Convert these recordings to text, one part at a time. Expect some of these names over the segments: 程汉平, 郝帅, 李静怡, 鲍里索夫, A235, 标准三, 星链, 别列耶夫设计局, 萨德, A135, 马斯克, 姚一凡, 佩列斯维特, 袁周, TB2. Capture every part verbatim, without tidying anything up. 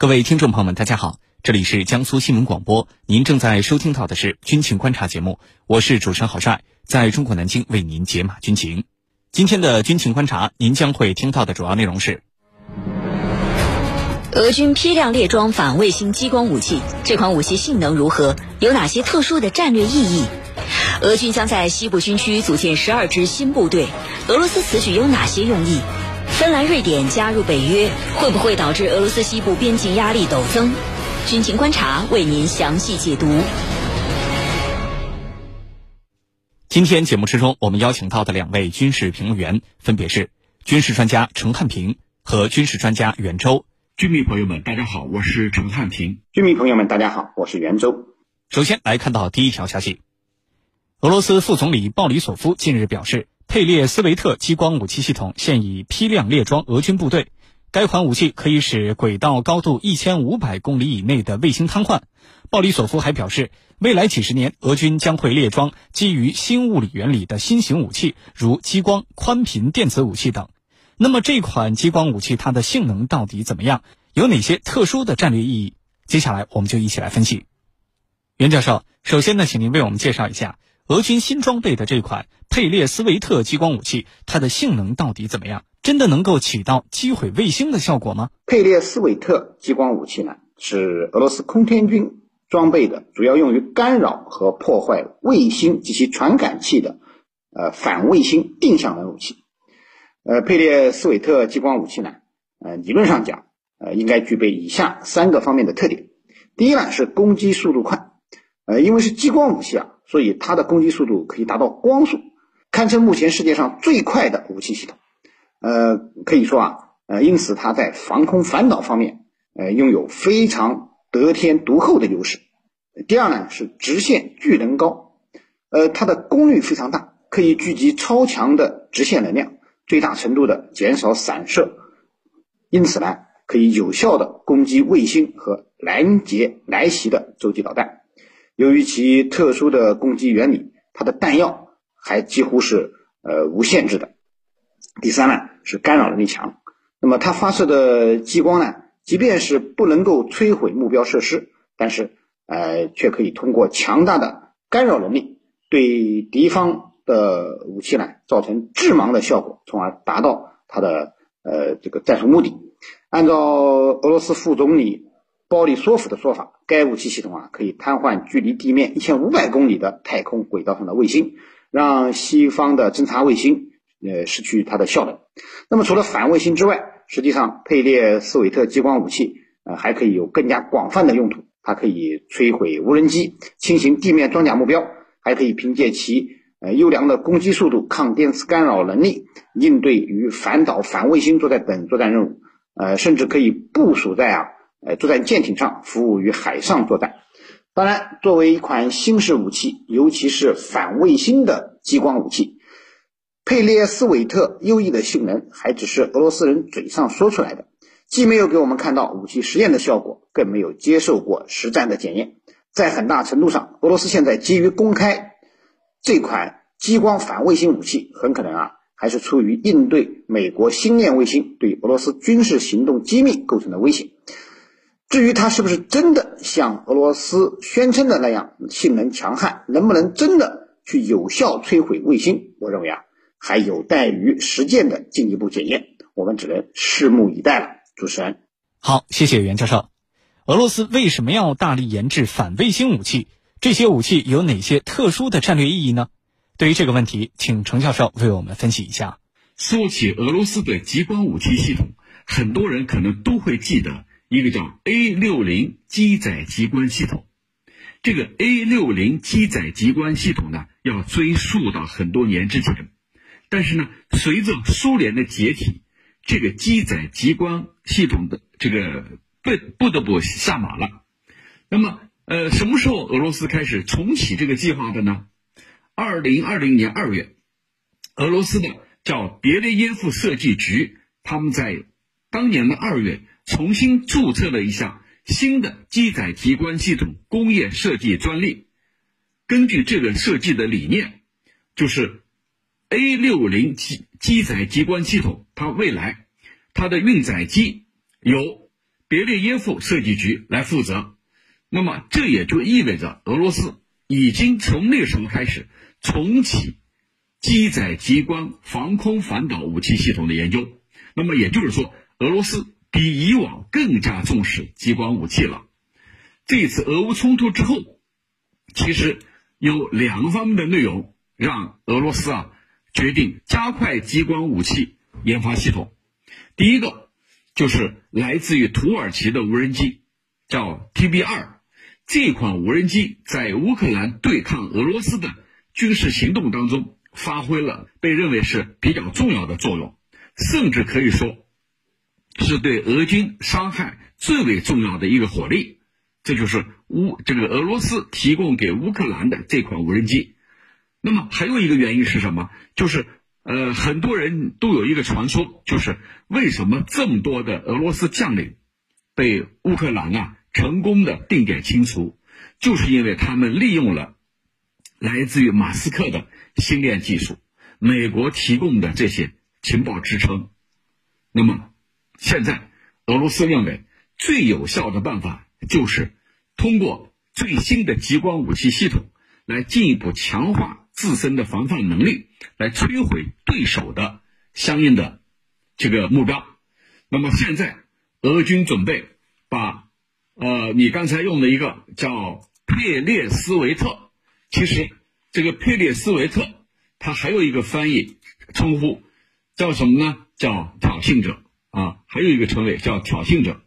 各位听众朋友们，大家好，这里是江苏新闻广播，您正在收听到的是军情观察节目，我是主持人郝帅，在中国南京为您解码军情。今天的军情观察，您将会听到的主要内容是：俄军批量列装反卫星激光武器，这款武器性能如何？有哪些特殊的战略意义？俄军将在西部军区组建十二支新部队，俄罗斯此举有哪些用意？芬兰、瑞典加入北约会不会导致俄罗斯西部边境压力陡增？军情观察为您详细解读。今天节目之中，我们邀请到的两位军事评论员分别是军事专家程汉平和军事专家袁周。军迷朋友们，大家好，我是程汉平。军迷朋友们，大家好，我是袁周。首先来看到第一条消息，俄罗斯副总理鲍里索夫近日表示，佩列斯维特激光武器系统现已批量列装俄军部队，该款武器可以使轨道高度一千五百公里以内的卫星瘫痪。鲍里索夫还表示，未来几十年俄军将会列装基于新物理原理的新型武器，如激光、宽频电子武器等。那么这款激光武器它的性能到底怎么样？有哪些特殊的战略意义？接下来我们就一起来分析。袁教授，首先呢，请您为我们介绍一下俄军新装备的这款佩列斯维特激光武器，它的性能到底怎么样？真的能够起到击毁卫星的效果吗？佩列斯维特激光武器呢，是俄罗斯空天军装备的，主要用于干扰和破坏卫星及其传感器的呃反卫星定向能武器。呃，佩列斯维特激光武器呢，呃，理论上讲，呃，应该具备以下三个方面的特点。第一呢，是攻击速度快，呃，因为是激光武器啊。所以它的攻击速度可以达到光速，堪称目前世界上最快的武器系统。呃，可以说啊，呃，因此它在防空反导方面，呃，拥有非常得天独厚的优势。第二呢，是直线聚能高，呃，它的功率非常大，可以聚集超强的直线能量，最大程度的减少散射，因此呢，可以有效的攻击卫星和拦截来袭的洲际导弹。由于其特殊的攻击原理，它的弹药还几乎是呃无限制的。第三呢，是干扰能力强，那么它发射的激光呢，即便是不能够摧毁目标设施，但是呃却可以通过强大的干扰能力对敌方的武器呢造成致盲的效果，从而达到它的呃这个战术目的。按照俄罗斯副总理鲍里索夫的说法，该武器系统啊可以瘫痪距离地面一千五百公里的太空轨道上的卫星，让西方的侦察卫星呃失去它的效能。那么除了反卫星之外，实际上佩列斯维特激光武器呃还可以有更加广泛的用途，它可以摧毁无人机，轻型地面装甲目标，还可以凭借其呃优良的攻击速度、抗电磁干扰能力，应对与反导、反卫星作战等作战任务，呃甚至可以部署在啊呃，作战舰艇上，服务于海上作战。当然，作为一款新式武器，尤其是反卫星的激光武器，佩列斯维特优异的性能还只是俄罗斯人嘴上说出来的，既没有给我们看到武器实验的效果，更没有接受过实战的检验。在很大程度上，俄罗斯现在急于公开这款激光反卫星武器，很可能啊，还是出于应对美国星链卫星对俄罗斯军事行动机密构成的威胁。至于它是不是真的像俄罗斯宣称的那样性能强悍，能不能真的去有效摧毁卫星，我认为啊，还有待于实践的进一步检验，我们只能拭目以待了。主持人，好，谢谢袁教授。俄罗斯为什么要大力研制反卫星武器？这些武器有哪些特殊的战略意义呢？对于这个问题，请程教授为我们分析一下。说起俄罗斯的激光武器系统，很多人可能都会记得一个叫 A六十 机载激光系统。这个 A六十 机载激光系统呢，要追溯到很多年之前，但是呢，随着苏联的解体，这个机载激光系统的这个不不得不下马了。那么呃，什么时候俄罗斯开始重启这个计划的呢？二零二零年二月，俄罗斯的叫别列耶夫设计局，他们在当年的二月重新注册了一项新的机载激光系统工业设计专利。根据这个设计的理念，就是 A六十 机, 机载激光系统，它未来它的运载机由别列耶夫设计局来负责。那么这也就意味着俄罗斯已经从那个时候开始重启机载极光防空反导武器系统的研究。那么也就是说，俄罗斯比以往更加重视极光武器了。这次俄乌冲突之后，其实有两个方面的内容让俄罗斯啊决定加快极光武器研发系统。第一个就是来自于土耳其的无人机，叫 T B 二， 这款无人机在乌克兰对抗俄罗斯的军事行动当中发挥了被认为是比较重要的作用，甚至可以说是对俄军伤害最为重要的一个火力。这就是乌这个俄罗斯提供给乌克兰的这款无人机。那么还有一个原因是什么？就是呃，很多人都有一个传说，就是为什么这么多的俄罗斯将领被乌克兰啊成功的定点清除，就是因为他们利用了来自于马斯克的星链技术，美国提供的这些情报支撑。那么现在俄罗斯认为最有效的办法就是通过最新的极光武器系统来进一步强化自身的防范能力，来摧毁对手的相应的这个目标。那么现在俄军准备把呃，你刚才用的一个叫佩列斯维特，其实这个佩列斯维特它还有一个翻译称呼叫什么呢？叫挑衅者啊，还有一个称谓叫挑衅者。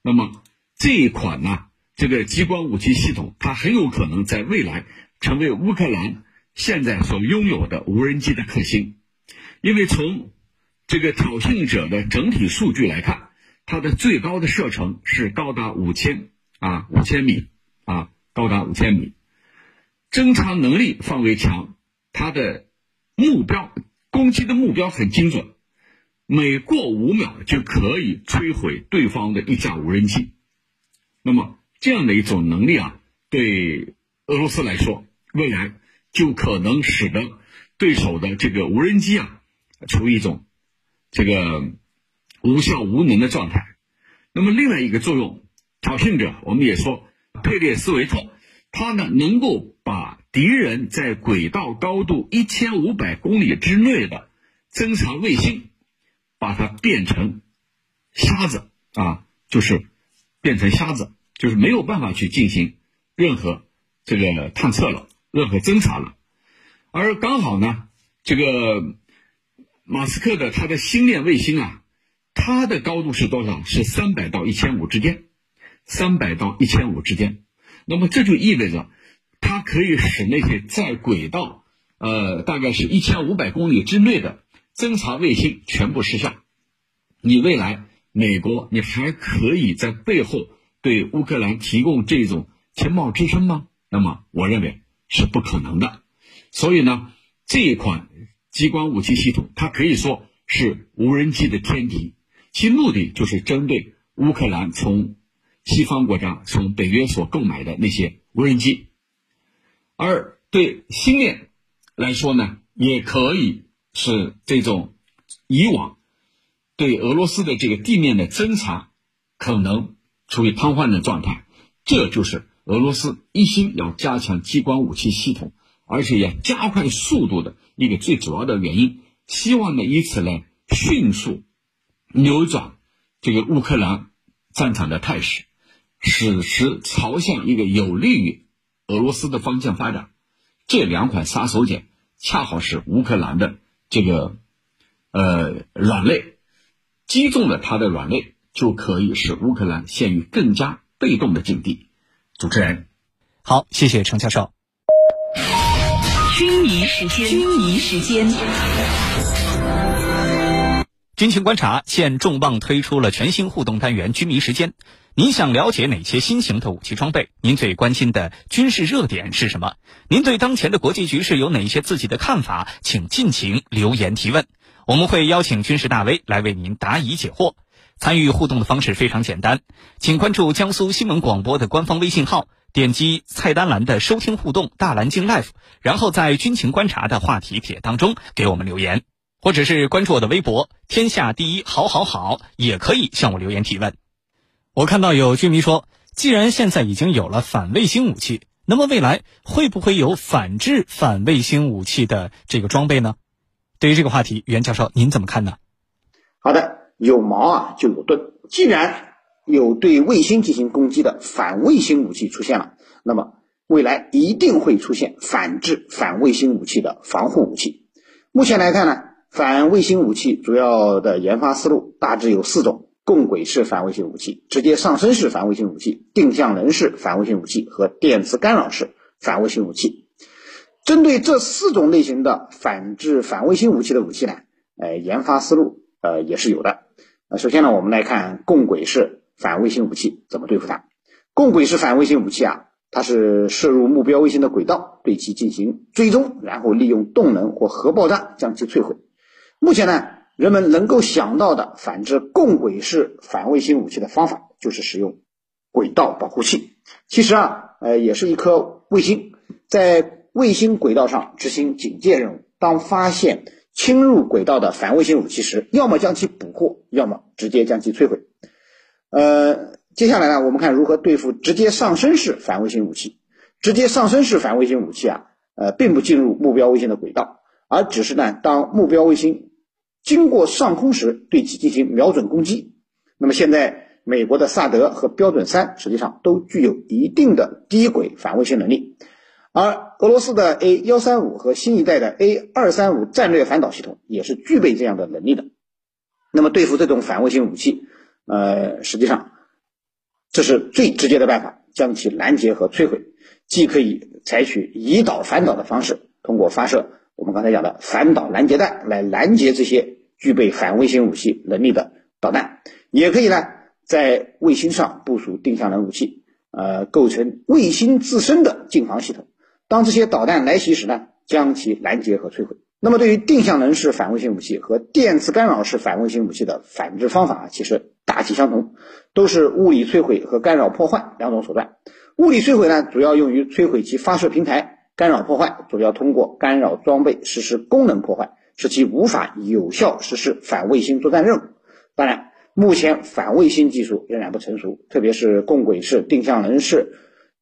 那么这一款呢，这个激光武器系统它很有可能在未来成为乌克兰现在所拥有的无人机的克星。因为从这个挑衅者的整体数据来看，它的最高的射程是高达五千啊五千米啊高达五千米，侦察能力范围强，它的目标攻击的目标很精准，每过五秒就可以摧毁对方的一架无人机。那么这样的一种能力啊，对俄罗斯来说未来就可能使得对手的这个无人机啊处于一种这个无效无能的状态。那么另外一个作用，挑衅者我们也说佩列斯维特，他呢能够把敌人在轨道高度一千五百公里之内的侦察卫星把它变成瞎子啊，就是变成瞎子，就是没有办法去进行任何这个探测了，任何侦察了。而刚好呢，这个马斯克的他的星链卫星啊，它的高度是多少？是三百到一千五百之间，三百到一千五百之间。那么这就意味着它可以使那些在轨道呃，大概是一千五百公里之内的侦察卫星全部失效。你未来美国你还可以在背后对乌克兰提供这种情报支撑吗？那么我认为是不可能的。所以呢，这一款激光武器系统它可以说是无人机的天敌，其目的就是针对乌克兰从西方国家从北约所购买的那些无人机。而对星链来说呢，也可以是这种以往对俄罗斯的这个地面的侦察可能处于瘫痪的状态。这就是俄罗斯一心要加强激光武器系统，而且要加快速度的一个最主要的原因，希望呢以此来迅速扭转这个乌克兰战场的态势，使之朝向一个有利于俄罗斯的方向发展。这两款杀手锏恰好是乌克兰的这个呃软肋，击中了他的软肋，就可以使乌克兰陷于更加被动的境地。主持人，好，谢谢程教授。军迷时间，军迷时间。军情观察现重磅推出了全新互动单元军迷时间，您想了解哪些新型的武器装备？您最关心的军事热点是什么？您对当前的国际局势有哪些自己的看法？请尽情留言提问，我们会邀请军事大 V 来为您答疑解惑。参与互动的方式非常简单，请关注江苏新闻广播的官方微信号，点击菜单栏的收听互动大蓝鲸 Live， 然后在军情观察的话题帖当中给我们留言，或者是关注我的微博天下第一好好好，也可以向我留言提问。我看到有军迷说，既然现在已经有了反卫星武器，那么未来会不会有反制反卫星武器的这个装备呢？对于这个话题，袁教授您怎么看呢？好的，有矛啊就有盾，既然有对卫星进行攻击的反卫星武器出现了，那么未来一定会出现反制反卫星武器的防护武器。目前来看呢，反卫星武器主要的研发思路大致有四种：共轨式反卫星武器、直接上升式反卫星武器、定向人式反卫星武器和电磁干扰式反卫星武器。针对这四种类型的反制反卫星武器的武器呢，呃，研发思路呃也是有的。呃，首先呢，我们来看共轨式反卫星武器怎么对付它。共轨式反卫星武器啊，它是摄入目标卫星的轨道，对其进行追踪，然后利用动能或核爆炸将其摧毁。目前呢，人们能够想到的反制共轨式反卫星武器的方法就是使用轨道保护器。其实啊，呃，也是一颗卫星，在卫星轨道上执行警戒任务。当发现侵入轨道的反卫星武器时，要么将其捕获，要么直接将其摧毁。呃，接下来呢，我们看如何对付直接上升式反卫星武器。直接上升式反卫星武器啊，呃，并不进入目标卫星的轨道，而只是呢，当目标卫星经过上空时对其进行瞄准攻击。那么现在美国的萨德和标准三实际上都具有一定的低轨反卫星能力，而俄罗斯的 A一三五 和新一代的 A二三五 战略反导系统也是具备这样的能力的。那么对付这种反卫星武器，呃，实际上这是最直接的办法，将其拦截和摧毁，既可以采取以导反导的方式，通过发射我们刚才讲的反导拦截弹来拦截这些具备反卫星武器能力的导弹，也可以呢在卫星上部署定向人武器，呃，构成卫星自身的近防系统。当这些导弹来袭时呢，将其拦截和摧毁。那么对于定向人式反卫星武器和电磁干扰式反卫星武器的反制方法其实大体相同，都是物理摧毁和干扰破坏两种手段。物理摧毁呢，主要用于摧毁其发射平台，干扰破坏主要通过干扰装备实施功能破坏，使其无法有效实施反卫星作战任务。当然，目前反卫星技术仍然不成熟，特别是共轨式、定向人式、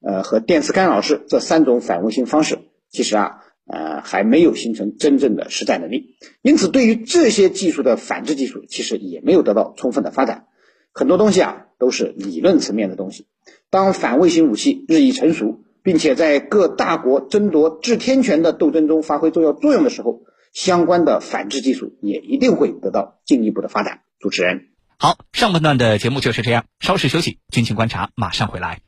呃和电磁干扰式这三种反卫星方式，其实啊，呃还没有形成真正的实战能力。因此，对于这些技术的反制技术，其实也没有得到充分的发展。很多东西啊都是理论层面的东西。当反卫星武器日益成熟，并且在各大国争夺制天权的斗争中发挥重要作用的时候，相关的反制技术也一定会得到进一步的发展。主持人，好，上半段的节目就是这样，稍事休息，军情观察马上回来。